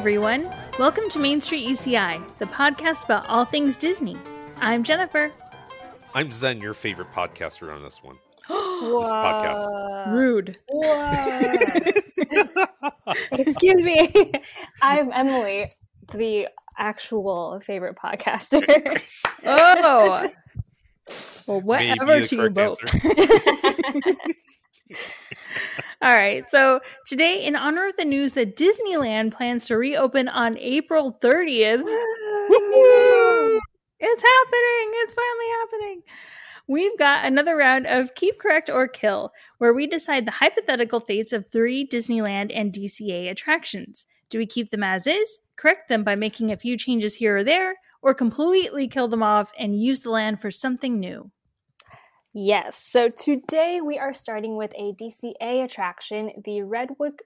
everyone. Welcome to Main Street UCI, the podcast about all things Disney. I'm Jennifer. I'm Zen, your favorite podcaster on this one. This podcast. Rude. Excuse me. I'm Emily, the actual favorite podcaster. Oh. Well, whatever to you both. All right. So today, in honor of the news that Disneyland plans to reopen on April 30th, it's happening. It's finally happening. We've got another round of Keep Correct or Kill, where we decide the hypothetical fates of three Disneyland and DCA attractions. Do we keep them as is, correct them by making a few changes here or there, or completely kill them off and use the land for something new? Yes, so today we are starting with a DCA attraction, the Redwood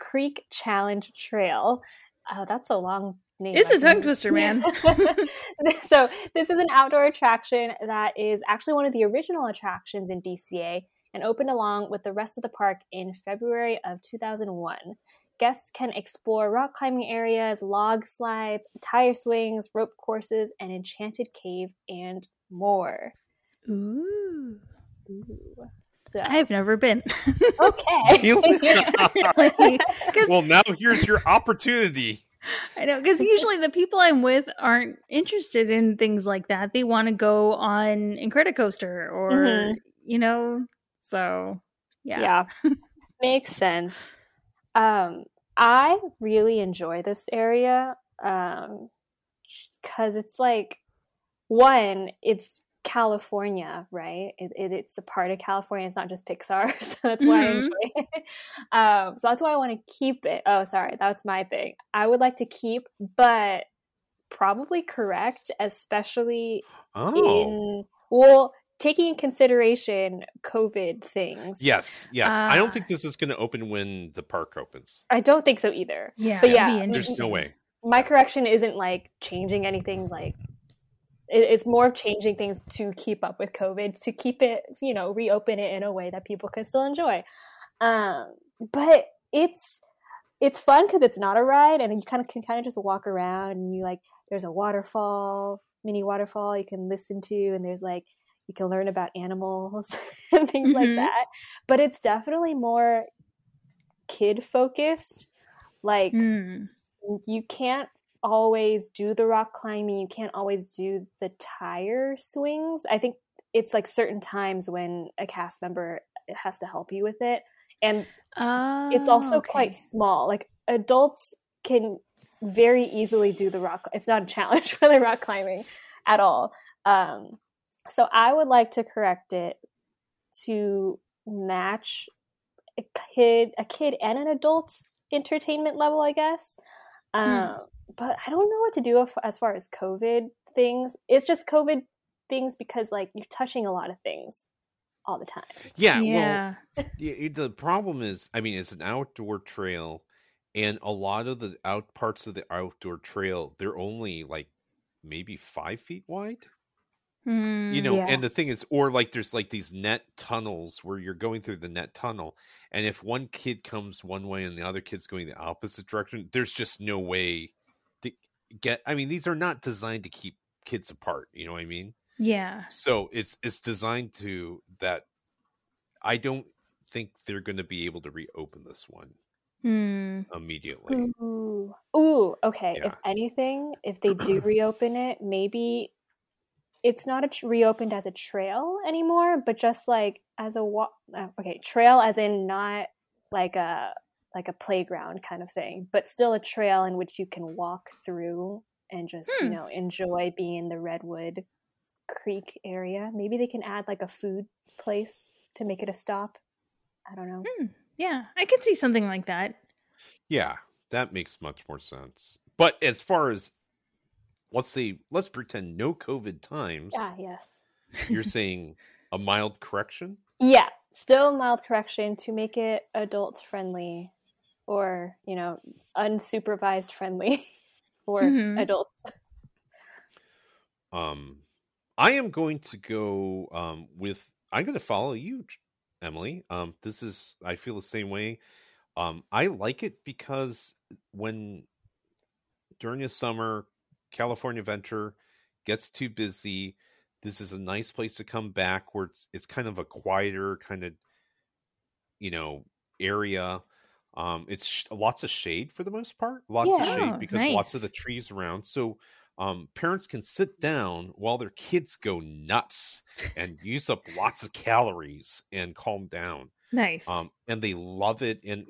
Creek Challenge Trail. Oh, that's a long name. It's a tongue twister, man. So this is an outdoor attraction that is actually one of the original attractions in DCA and opened along with the rest of the park in February of 2001. Guests can explore rock climbing areas, log slides, tire swings, rope courses, an enchanted cave, and more. Ooh. So I've never been. Okay. Well, now here's your opportunity. I know, because usually the people I'm with aren't interested in things like that. They want to go on Incredicoaster or, you know, so yeah. Makes sense. I really enjoy this area because it's like, one, it's California, right? It's a part of California. It's not just Pixar, so that's why I enjoy it. So that's why I want to keep it. Oh, sorry, that's my thing. I would like to keep, but probably correct, especially taking in consideration COVID things. Yes. I don't think this is going to open when the park opens. I don't think so either. Yeah, but yeah, there's no way. My correction isn't like changing anything like. It's more of changing things to keep up with COVID, to keep it, you know, reopen it in a way that people can still enjoy. But it's fun because it's not a ride, and you can kind of just walk around, and you like there's a waterfall, mini waterfall you can listen to, and there's like you can learn about animals and things like that. But it's definitely more kid focused. Like you can't always do the rock climbing, you can't always do the tire swings. I think it's like certain times when a cast member has to help you with it, and it's also quite small. Like adults can very easily do the rock. It's not a challenge for the rock climbing at all. So I would like to correct it to match a kid and an adult's entertainment level, I guess. But I don't know what to do as far as COVID things. It's just COVID things because, like, you're touching a lot of things all the time. Yeah. Well, the problem is, I mean, it's an outdoor trail, and a lot of the parts of the outdoor trail, they're only, like, maybe 5 feet wide. You know, and the thing is, or like there's like these net tunnels where you're going through the net tunnel, and if one kid comes one way and the other kid's going the opposite direction, there's just no way to get. I mean, these are not designed to keep kids apart. You know what I mean? Yeah. So it's designed to that. I don't think they're going to be able to reopen this one immediately. Ooh. Okay. Yeah. If anything, if they do reopen it, maybe. It's not reopened as a trail anymore, but just like as a walk. Okay, trail as in not like a playground kind of thing, but still a trail in which you can walk through and just you know, enjoy being in the Redwood Creek area. Maybe they can add like a food place to make it a stop. I don't know. Yeah, I could see something like that. Yeah, that makes much more sense. But as far as let's pretend no COVID times. Yeah, yes. You're saying a mild correction? Yeah, still a mild correction to make it adult friendly or, you know, unsupervised friendly for adults. I am going to go I'm going to follow you, Emily. I feel the same way. I like it because during the summer, California Adventure gets too busy. This is a nice place to come back where it's kind of a quieter kind of, area. It's lots of shade for the most part, lots of shade because lots of the trees around. So parents can sit down while their kids go nuts and use up lots of calories and calm down. Nice. And they love it. And,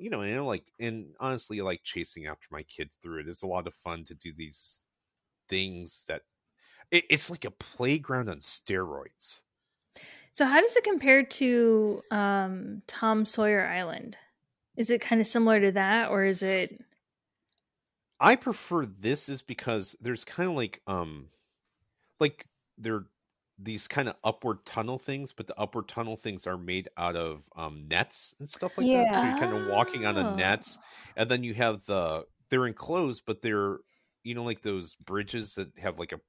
and honestly, like chasing after my kids through it. It's a lot of fun to do these things that it's like a playground on steroids. So how does it compare to Tom Sawyer Island? Is it kind of similar to that, or is it? I prefer this is because there's kind of like they're these kind of upward tunnel things, but the upward tunnel things are made out of nets and stuff like that. So you're kind of walking on a nets, and then you have they're enclosed, but they're, like those bridges that have like a,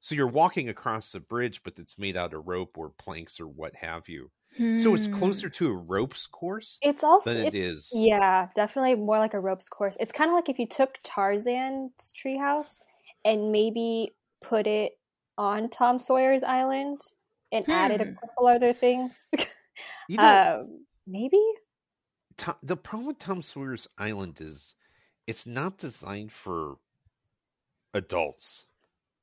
so you're walking across a bridge, but it's made out of rope or planks or what have you. So it's closer to a ropes course. It's also than it is. Yeah, definitely more like a ropes course. It's kind of like if you took Tarzan's treehouse and maybe put it on Tom Sawyer's Island and added a couple other things. Maybe the problem with Tom Sawyer's Island is it's not designed for adults.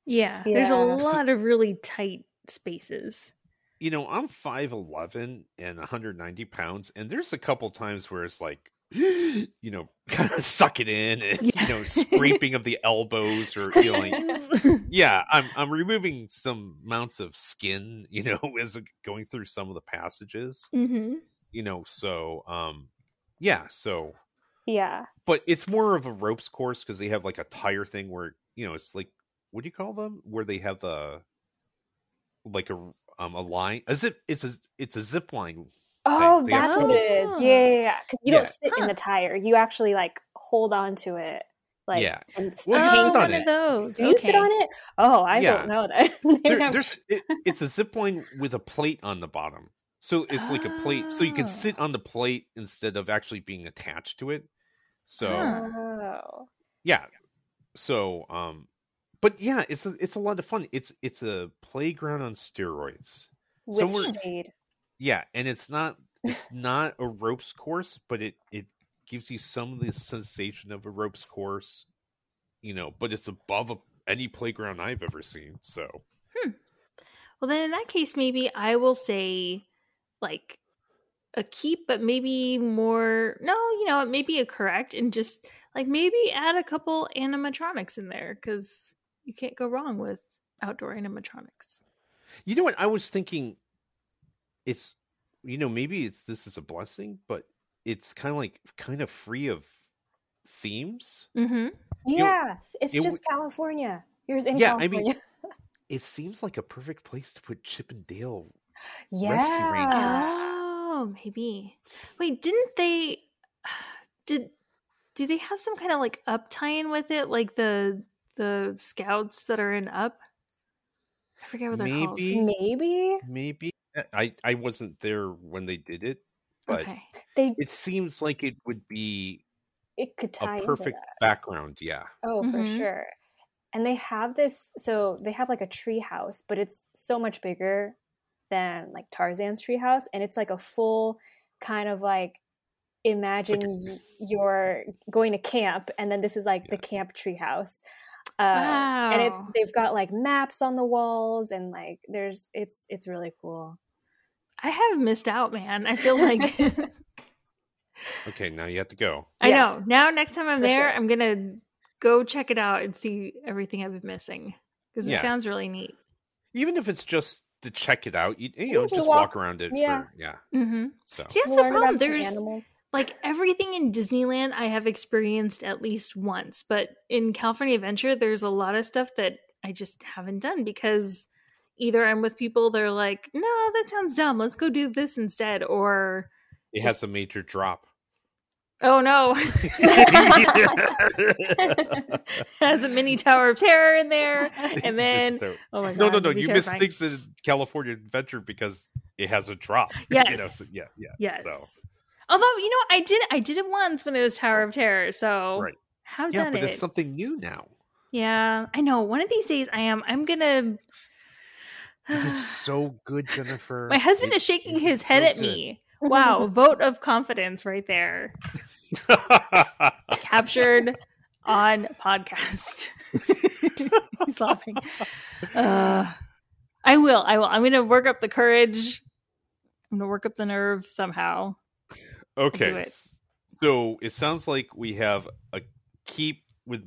Yeah. There's a lot of really tight spaces. I'm 5'11" and 190 pounds, and there's a couple times where it's like, kind of suck it in, and scraping of the elbows, or I'm removing some amounts of skin, as going through some of the passages, but it's more of a ropes course because they have like a tire thing where it's like, what do you call them? Where they have a line. It's a zip line. Oh, that's what it is. Yeah. Because you don't sit in the tire. You actually hold on to it. And sit on it. Those. Do you sit on it? Oh, I don't know that. It's a zip line with a plate on the bottom. So it's like a plate. So you can sit on the plate instead of actually being attached to it. So So but yeah, it's a lot of fun. It's a playground on steroids. With shade. Yeah, and it's not a ropes course, but it gives you some of the sensation of a ropes course, but it's above any playground I've ever seen. So, well, then in that case, maybe I will say like a keep, but maybe more. No, it may be a correct, and just maybe add a couple animatronics in there because. You can't go wrong with outdoor animatronics. You know what? I was thinking it's, maybe this is a blessing, but it's kind of free of themes. Mm-hmm. Yes. California. You're in California. I mean, it seems like a perfect place to put Chip and Dale Rescue Rangers. Oh, maybe. Wait, didn't they, do they have some kind of up tie-in with it? Like the scouts that are in Up? I forget what they're called. Maybe. I wasn't there when they did it, but it seems like it would be a perfect background, for sure. And they have this, so they have a tree house, but it's so much bigger than Tarzan's treehouse, and it's a full kind of imagine you're going to camp, and then this is the camp treehouse. Wow. And they've got maps on the walls, and there's it's really cool. I have missed out, man. I feel like okay, now you have to go. I know. Now next time I'm there, I'm gonna go check it out and see everything I've been missing because it sounds really neat. Even if it's just to check it out, you just walk around it. So see, that's the problem. There's everything in Disneyland I have experienced at least once, but in California Adventure, there's a lot of stuff that I just haven't done because either I'm with people they're like, no, that sounds dumb, let's go do this instead, or it has a major drop. Oh no! Has a mini Tower of Terror in there, and then oh my god! No! You miss things in California Adventure because it has a drop. Yes. So, Although, you know, I did it once when it was Tower of Terror, so right. How yeah, done but it? It's something new now. Yeah, I know. One of these days I'm gonna It's so good, Jennifer. My husband is shaking his head so at me. Wow, vote of confidence right there. Captured on podcast. He's laughing. I will. I'm gonna work up the courage. I'm gonna work up the nerve somehow. Okay. So it sounds like we have a keep with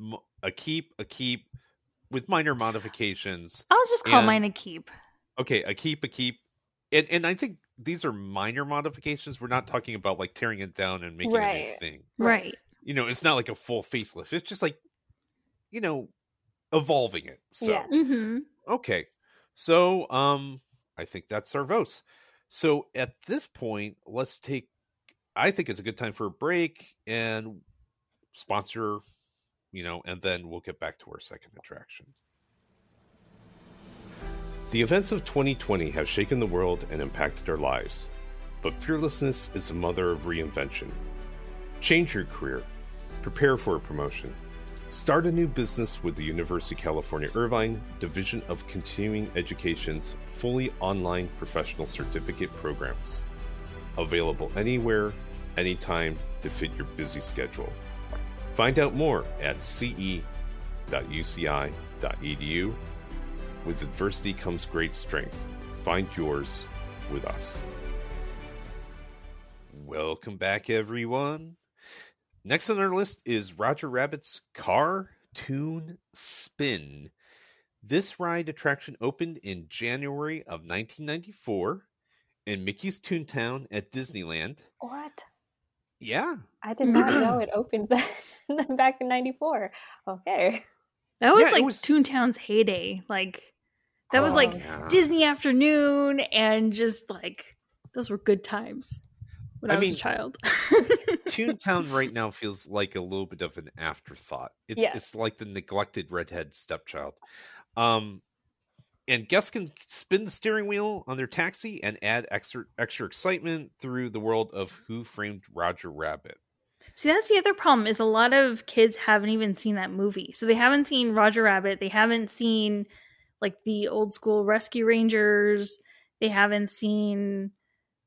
minor modifications. I'll just call mine a keep. Okay, a keep. And I think these are minor modifications. We're not talking about like tearing it down and making a new thing. Right. You know, it's not like a full facelift. It's just like, you know, evolving it. So yeah. Mm-hmm. Okay. So I think that's our votes. So at this point, let's take, I think it's a good time for a break and sponsor, you know, and then we'll get back to our second attraction. The events of 2020 have shaken the world and impacted our lives, but fearlessness is the mother of reinvention. Change your career, prepare for a promotion, start a new business with the University of California, Irvine Division of Continuing Education's fully online professional certificate programs, available anywhere, anytime to fit your busy schedule. Find out more at ce.uci.edu. With adversity comes great strength. Find yours with us. Welcome back, everyone. Next on our list is Roger Rabbit's Car Toon Spin. This ride attraction opened in January of 1994 in Mickey's Toontown at Disneyland. What? Yeah. I did not know it opened back in 94. Okay. That was Toontown's heyday. Like... That was Disney afternoon, and just like those were good times when I was a child. Toontown right now feels like a little bit of an afterthought. It's like the neglected redhead stepchild. And guests can spin the steering wheel on their taxi and add extra excitement through the world of Who Framed Roger Rabbit. See, that's the other problem is a lot of kids haven't even seen that movie. So they haven't seen Roger Rabbit. They haven't seen like the old school Rescue Rangers. They haven't seen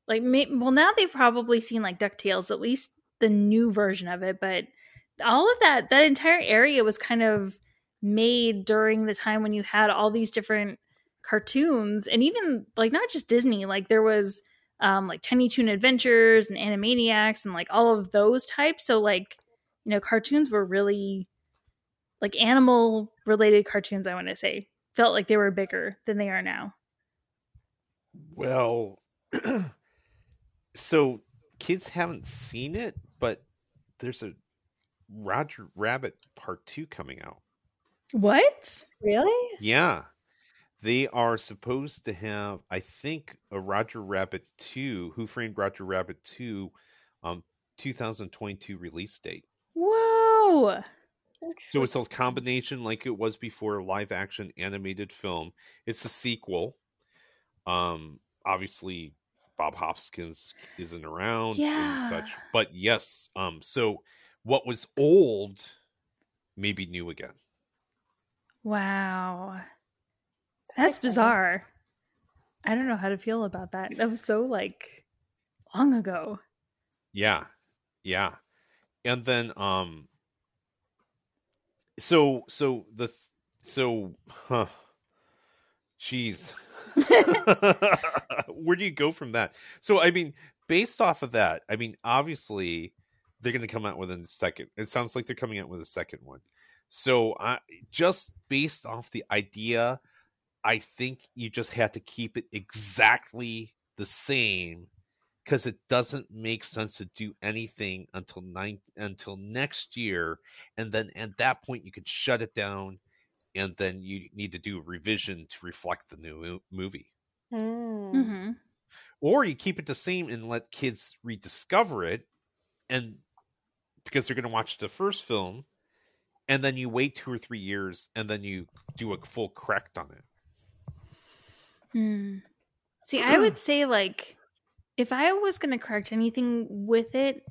now they've probably seen like DuckTales, at least the new version of it. But all of that entire area was kind of made during the time when you had all these different cartoons, and even like not just Disney, like there was like Tiny Toon Adventures and Animaniacs and like all of those types. So like, you know, cartoons were really like animal related cartoons, I want to say. Felt like they were bigger than they are now. Well, so kids haven't seen it, but there's a Roger Rabbit Part 2 coming out. What? Really? Yeah. They are supposed to have, I think, a Roger Rabbit 2, Who Framed Roger Rabbit 2, 2022 release date. Whoa! So it's a combination like it was before, live action animated film. It's a sequel. Obviously Bob Hoskins isn't around and such. But yes, so what was old may be new again. Wow. That's bizarre. I don't know how to feel about that. That was so like long ago. Yeah. Yeah. And then geez, where do you go from that? So, I mean, based off of that, I mean, obviously they're going to come out with a second. It sounds like they're coming out with a second one. So just based off the idea, I think you just had to keep it exactly the same because it doesn't make sense to do anything until next year, and then at that point you could shut it down, and then you need to do a revision to reflect the new movie. Mm-hmm. Or you keep it the same and let kids rediscover it, and because they're going to watch the first film, and then you wait 2 or 3 years, and then you do a full correct on it. See, I would say like If I was going to correct anything with it,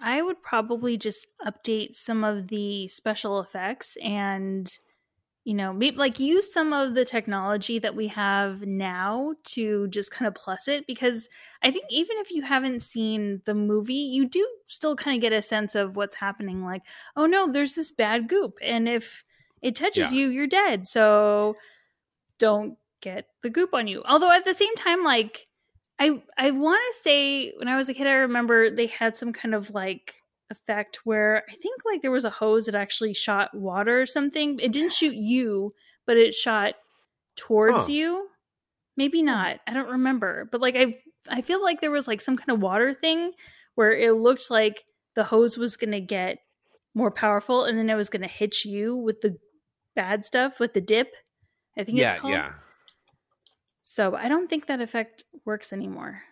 I would probably just update some of the special effects and, you know, maybe like use some of the technology that we have now to just kind of plus it, because I think even if you haven't seen the movie, you do still kind of get a sense of what's happening. Like, oh no, there's this bad goop, and if it touches you, you're dead. So don't get the goop on you. Although at the same time, like, I want to say when I was a kid, I remember they had some kind of like effect where I think like there was a hose that actually shot water or something. It didn't shoot you, but it shot towards you. Maybe not. I don't remember. But like I feel like there was like some kind of water thing where it looked like the hose was going to get more powerful and then it was going to hit you with the bad stuff, with the dip. I think it's called. Yeah. So I don't think that effect works anymore.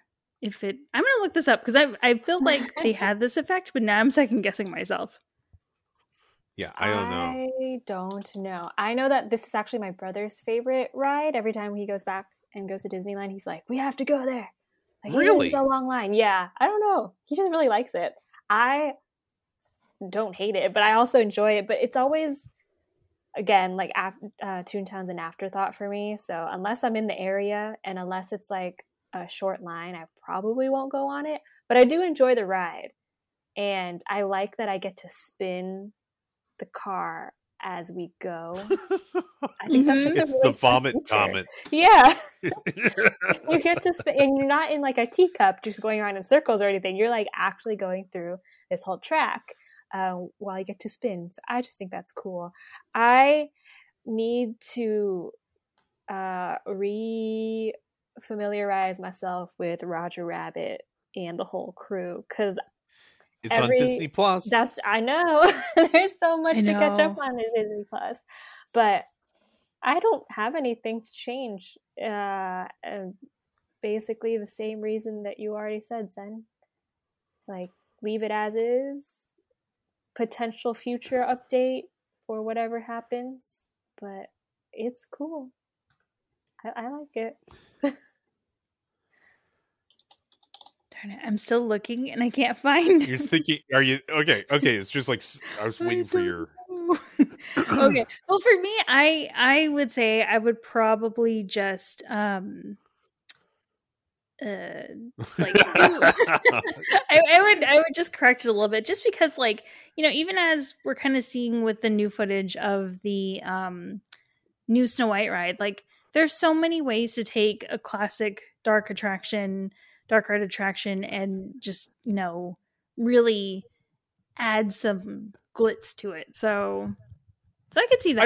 I'm going to look this up because I feel like they had this effect, but now I'm second guessing myself. Yeah, I don't know. I don't know. I know that this is actually my brother's favorite ride. Every time he goes back and goes to Disneyland, he's like, we have to go there. Like, really? It's a long line. Yeah, I don't know. He just really likes it. I don't hate it, but I also enjoy it. But it's always... Again, like Toontown's an afterthought for me. So unless I'm in the area and unless it's like a short line, I probably won't go on it. But I do enjoy the ride. And I like that I get to spin the car as we go. I think that's just it's really the vomit comet. Yeah. You get to spin. And you're not in like a teacup just going around in circles or anything. You're like actually going through this whole track. While you get to spin. So I just think that's cool. I need to re-familiarize myself with Roger Rabbit and the whole crew, because it's on Disney Plus. I know. There's so much to catch up on in Disney Plus, but I don't have anything to change. Basically the same reason that you already said, Zen. Like, leave it as is. Potential future update or whatever happens, but it's cool. I like it. Darn it, I'm still looking and I can't find. You're thinking, are you okay? It's just like I was waiting for your okay. Well, for me, I would say I would probably just like I would just correct it a little bit, just because, like, you know, even as we're kind of seeing with the new footage of the new Snow White ride, like there's so many ways to take a classic dark ride attraction and just, you know, really add some glitz to it. So I could see that.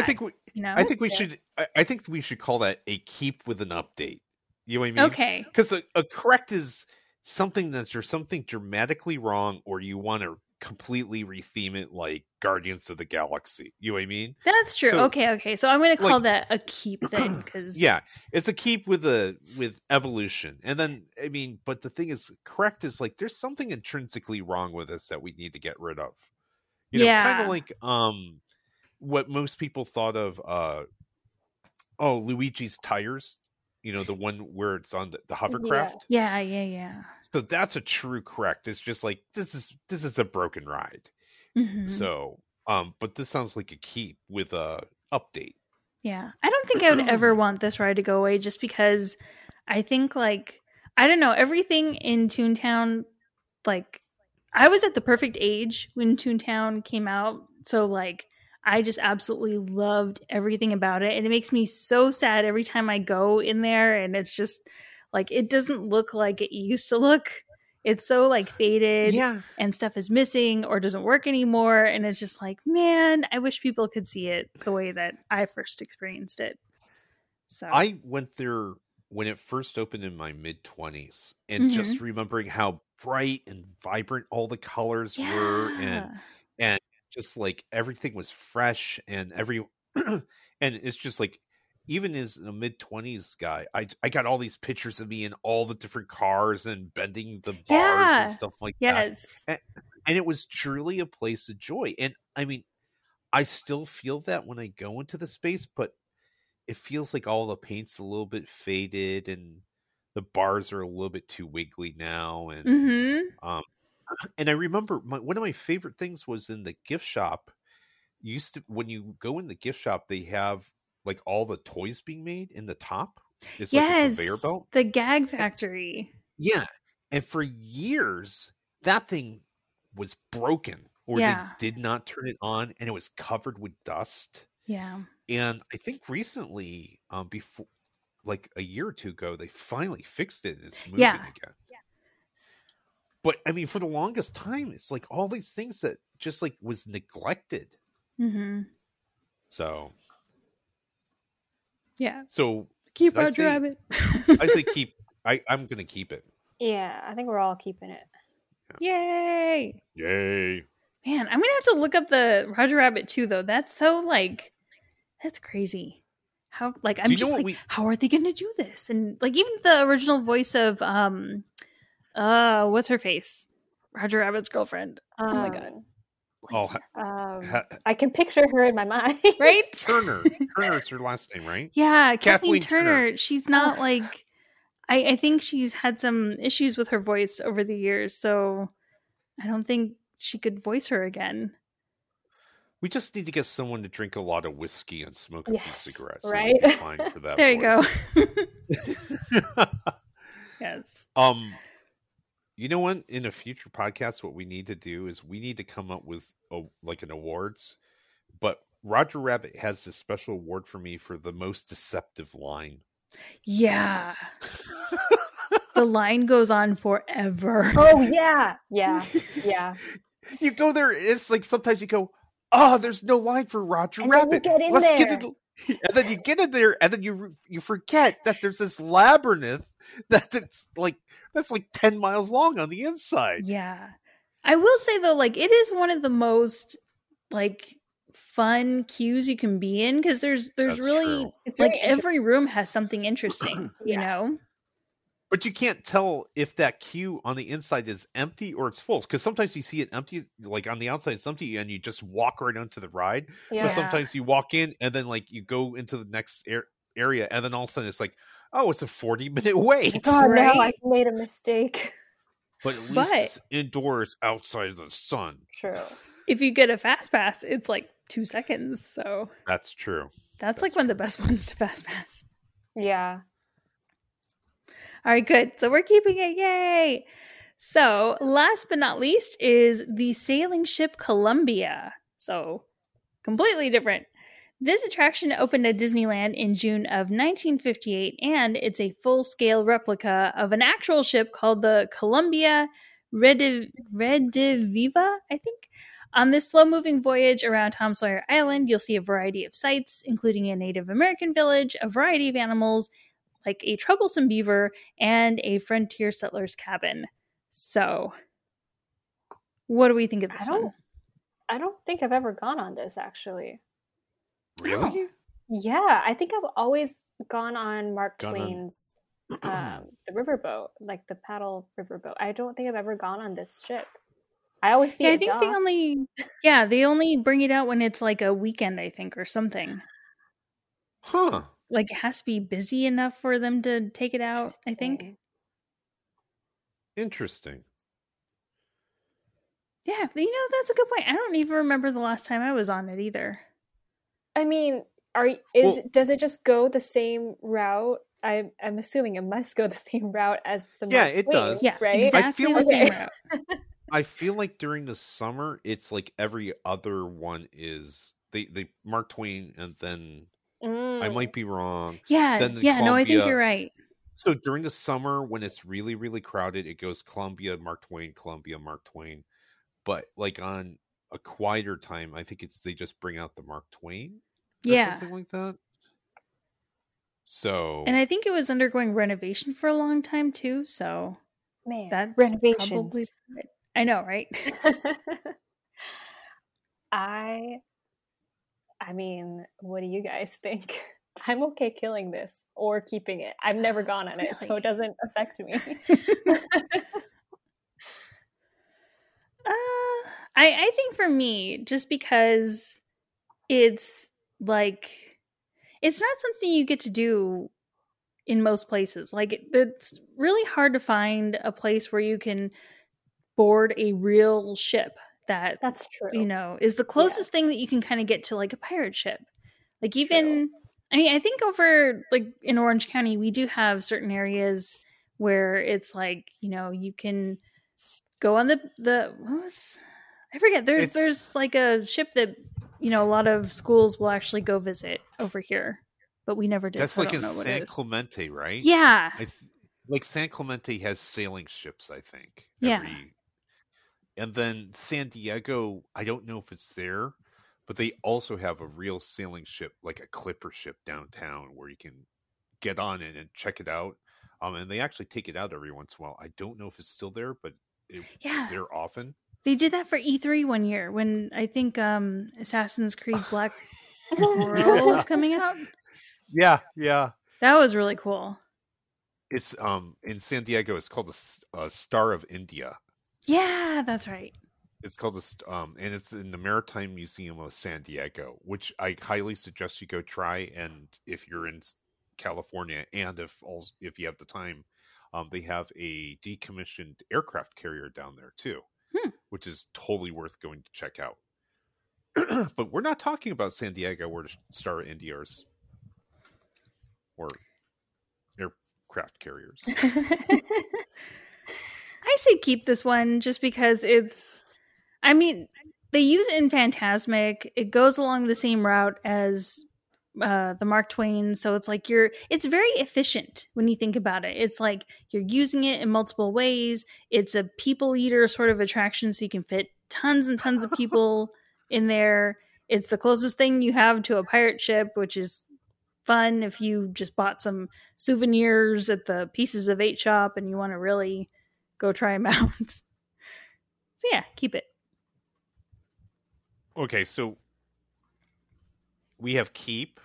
I think we should call that a keep with an update. You know what I mean? Okay. Because a correct is something that you're something dramatically wrong, or you want to completely retheme it, like Guardians of the Galaxy. You know what I mean? That's true. So, okay. So I'm going to call that a keep then, because it's a keep with evolution. And then, I mean, but the thing is, correct is like there's something intrinsically wrong with us that we need to get rid of. You know, kind of like what most people thought of. Luigi's Tires. You know, the one where it's on the hovercraft. Yeah. So that's a true correct. It's just like, this is a broken ride. Mm-hmm. So, but this sounds like a keep with a update. Yeah. I don't think I would ever want this ride to go away, just because I think, like, I don't know, everything in Toontown, like, I was at the perfect age when Toontown came out. So, like, I just absolutely loved everything about it. And it makes me so sad every time I go in there. And it's just like, it doesn't look like it used to look. It's so like faded and stuff is missing or doesn't work anymore. And it's just like, man, I wish people could see it the way that I first experienced it. So I went there when it first opened in my mid-20s, and just remembering how bright and vibrant all the colors were and just like everything was fresh and and it's just like, even as a mid-20s guy, I got all these pictures of me in all the different cars and bending the bars and stuff like that. And it was truly a place of joy. And I mean, I still feel that when I go into the space, but it feels like all the paint's a little bit faded and the bars are a little bit too wiggly now. And and I remember one of my favorite things was in the gift shop. Used to, when you go in the gift shop, they have like all the toys being made in the top. It's like a conveyor belt. The Gag Factory. Yeah. And for years, that thing was broken or they did not turn it on, and it was covered with dust. Yeah. And I think recently, before like a year or two ago, they finally fixed it and it's moving again. Yeah. But I mean, for the longest time, it's like all these things that just like was neglected. Mm-hmm. So. Yeah. So keep Roger Rabbit. I say keep. I'm going to keep it. Yeah, I think we're all keeping it. Yeah. Yay! Yay! Man, I'm gonna have to look up the Roger Rabbit 2 though. That's so like, that's crazy. How like I'm just like, how are they gonna do this? And like even the original voice of what's her face? Roger Rabbit's girlfriend. Oh my god. Like, I can picture her in my mind. Right? Turner's her last name, right? Yeah, Kathleen Turner. She's not like. I think she's had some issues with her voice over the years, so I don't think she could voice her again. We just need to get someone to drink a lot of whiskey and smoke a few cigarettes. Right? So we'll be fine for that. There you go. Yes. You know what? In a future podcast, what we need to do is we need to come up with an awards, but Roger Rabbit has this special award for me for the most deceptive line. Yeah. The line goes on forever. Oh yeah. Yeah. Yeah. You go there, it's like sometimes you go, oh, there's no line for Roger Rabbit. And then you get in there and then you forget that there's this labyrinth that's like 10 miles long on the inside. Yeah. I will say though, like it is one of the most like fun cues you can be in, because there's that's really true. Like every room has something interesting, you know, but you can't tell if that cue on the inside is empty or it's full, because sometimes you see it empty, like on the outside it's empty and you just walk right onto the ride, but sometimes you walk in and then like you go into the next area and then all of a sudden it's like, oh, it's a 40-minute wait. Oh right? No, I made a mistake. But at least it's indoors outside of the sun. True. If you get a fast pass, it's like 2 seconds. So that's true. That's like one of the best ones to fast pass. Yeah. All right, good. So we're keeping it. Yay. So last but not least is the Sailing Ship Columbia. So completely different. This attraction opened at Disneyland in June of 1958, and it's a full-scale replica of an actual ship called the Columbia Rediviva, I think. On this slow-moving voyage around Tom Sawyer Island, you'll see a variety of sights, including a Native American village, a variety of animals, like a troublesome beaver, and a frontier settler's cabin. So, what do we think of this one? I don't think I've ever gone on this, actually. Really? Yeah, I think I've always gone on Mark Twain's the riverboat, like the paddle riverboat. I don't think I've ever gone on this ship. I always see. Yeah, I think they only bring it out when it's like a weekend, I think, or something. Huh? Like it has to be busy enough for them to take it out. I think. Interesting. Yeah, you know, that's a good point. I don't even remember the last time I was on it either. I mean, does it just go the same route? I'm assuming it must go the same route as the does. Yeah, right. Exactly. I feel the same route. I feel like during the summer, it's like every other one is they Mark Twain, and then I might be wrong. Yeah, then Columbia. No, I think you're right. So during the summer, when it's really, really crowded, it goes Columbia, Mark Twain, Columbia, Mark Twain. But like on a quieter time, I think it's they just bring out the Mark Twain or something like that. So, and I think it was undergoing renovation for a long time too. So, man, that's renovations. Probably I know, right? I mean, what do you guys think? I'm okay killing this or keeping it. I've never gone on it, so it doesn't affect me. I think for me, just because it's like, it's not something you get to do in most places. Like, it's really hard to find a place where you can board a real ship. That's true. You know, is the closest thing that you can kind of get to, like, a pirate ship. Like, even, I mean, I think over, like, in Orange County, we do have certain areas where it's like, you know, you can go on the what was, I forget. There's like a ship that, you know, a lot of schools will actually go visit over here, but we never did. That's so like in San Clemente, right? Yeah. Like San Clemente has sailing ships, I think. And then San Diego, I don't know if it's there, but they also have a real sailing ship, like a clipper ship downtown where you can get on it and check it out. And they actually take it out every once in a while. I don't know if it's still there, but it's there often. They did that for E3 one year when I think Assassin's Creed Black World was coming out. Yeah, yeah. That was really cool. It's in San Diego. It's called the Star of India. Yeah, that's right. It's called the and it's in the Maritime Museum of San Diego, which I highly suggest you go try. And if you're in California, and if you have the time, they have a decommissioned aircraft carrier down there too. Which is totally worth going to check out. But we're not talking about San Diego or Star India or aircraft carriers. I say keep this one just because it's... I mean, they use it in Fantasmic. It goes along the same route as the Mark Twain. So it's like it's very efficient when you think about it. It's like you're using it in multiple ways. It's a people eater sort of attraction, so you can fit tons and tons of people in there. It's the closest thing you have to a pirate ship, which is fun if you just bought some souvenirs at the Pieces of Eight shop and you want to really go try them out. So yeah, keep it. Okay, so we have keep,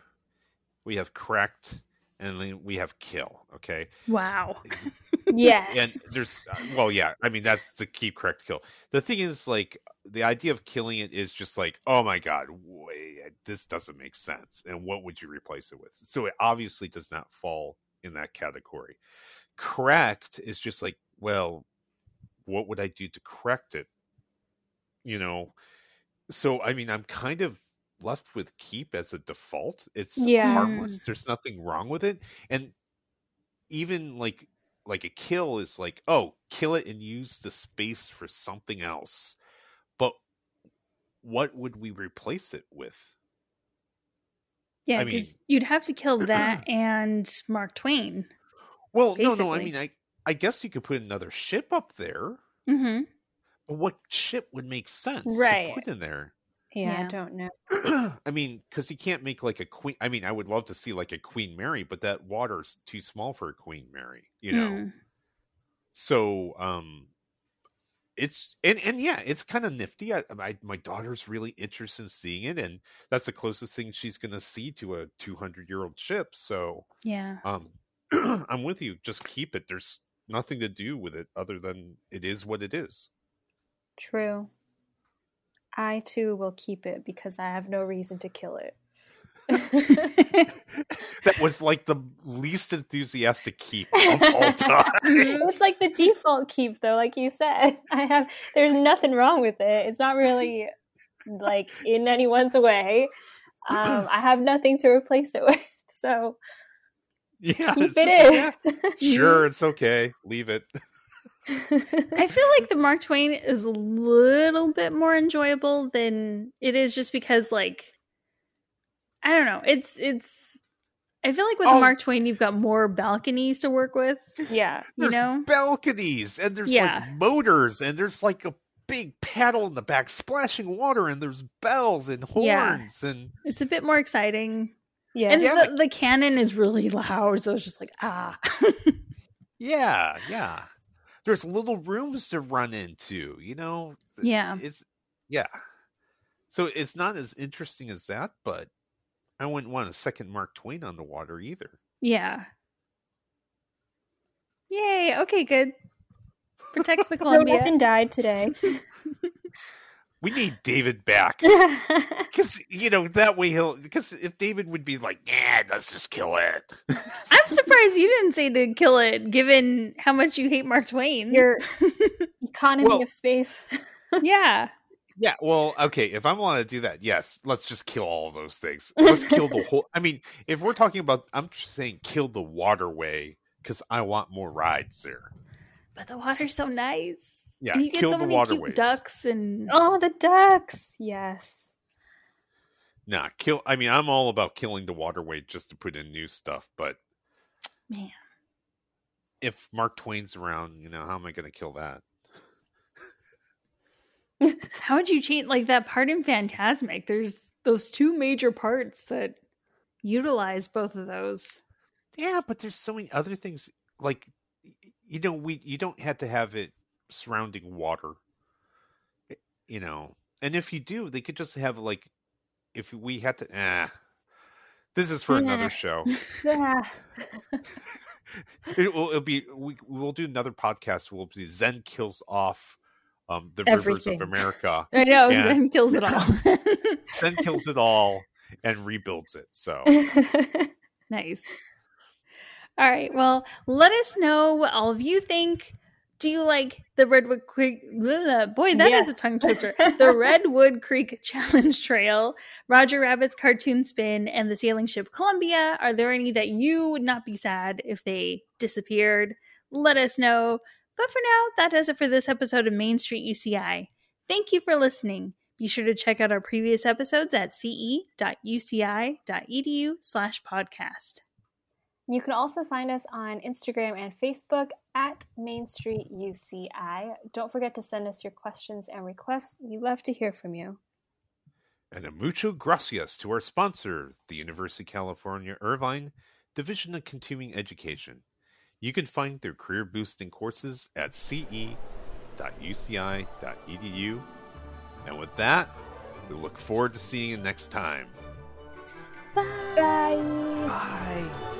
we have correct, and then we have kill. Okay. Wow. Yes. And there's, well, yeah. I mean, that's the keep, correct, kill. The thing is, like, the idea of killing it is just like, oh my God, this doesn't make sense. And what would you replace it with? So it obviously does not fall in that category. Correct is just like, well, what would I do to correct it? You know? So, I mean, I'm kind of left with keep as a default. It's harmless. There's nothing wrong with it. And even like a kill is like, oh, kill it and use the space for something else. But what would we replace it with? Yeah, because you'd have to kill that and Mark Twain. Well, basically. No, I mean, I guess you could put another ship up there. Mm-hmm. But what ship would make sense to put in there? Yeah, I don't know. I mean, because you can't make like a queen. I mean, I would love to see like a Queen Mary, but that water's too small for a Queen Mary, you know? So it's, and yeah, it's kind of nifty. My daughter's really interested in seeing it, and that's the closest thing she's going to see to a 200-year-old ship. So yeah, I'm with you. Just keep it. There's nothing to do with it other than it is what it is. True. I, too, will keep it because I have no reason to kill it. That was like the least enthusiastic keep of all time. It's like the default keep, though, like you said. There's nothing wrong with it. It's not really, like, in anyone's way. I have nothing to replace it with, so keep it in. Sure, it's okay. Leave it. I feel like the Mark Twain is a little bit more enjoyable than it is, just because, like, I don't know. It's I feel like with the Mark Twain, you've got more balconies to work with. Yeah. There's balconies, and there's like motors, and there's like a big paddle in the back splashing water, and there's bells and horns, and it's a bit more exciting. Yeah. And the cannon is really loud, so it's just like, ah. Yeah. There's little rooms to run into, you know? Yeah. So it's not as interesting as that, but I wouldn't want a second Mark Twain on the water either. Yeah. Yay. Okay, good. Protect the Columbia. No, nothing died today. We need David back. Because, you know, that way he'll... Because if David would be like, yeah, let's just kill it. I'm surprised you didn't say to kill it, given how much you hate Mark Twain. Your economy of space. Yeah. Yeah, well, okay, if I want to do that, yes, let's just kill all those things. Let's kill the whole... I mean, if we're talking about... I'm just saying kill the waterway, because I want more rides there. But the water's so nice. Yeah, and you get so many cute ducks and the ducks. Yes. Nah, kill. I mean, I'm all about killing the waterway just to put in new stuff, but man, if Mark Twain's around, you know, how am I going to kill that? How would you change like that part in Fantasmic? There's those two major parts that utilize both of those. Yeah, but there's so many other things. Like, you know, you don't have to have it surrounding water, you know. And if you do, they could just have like, if we had to this is for another show. It'll be we'll do another podcast. We'll be Zen kills off the Everything. Rivers of America. I know, Zen kills it all. Zen kills it all and rebuilds it. So nice. All right, well, let us know what all of you think. Do you like the Redwood Creek? Boy, that is a tongue twister. The Redwood Creek Challenge Trail, Roger Rabbit's Car Toon Spin, and the Sailing Ship Columbia. Are there any that you would not be sad if they disappeared? Let us know. But for now, that does it for this episode of Main Street UCI. Thank you for listening. Be sure to check out our previous episodes at ce.uci.edu/podcast. You can also find us on Instagram and Facebook at Main Street UCI. Don't forget to send us your questions and requests. We love to hear from you. And a mucho gracias to our sponsor, the University of California, Irvine, Division of Continuing Education. You can find their career-boosting courses at ce.uci.edu. And with that, we look forward to seeing you next time. Bye. Bye. Bye.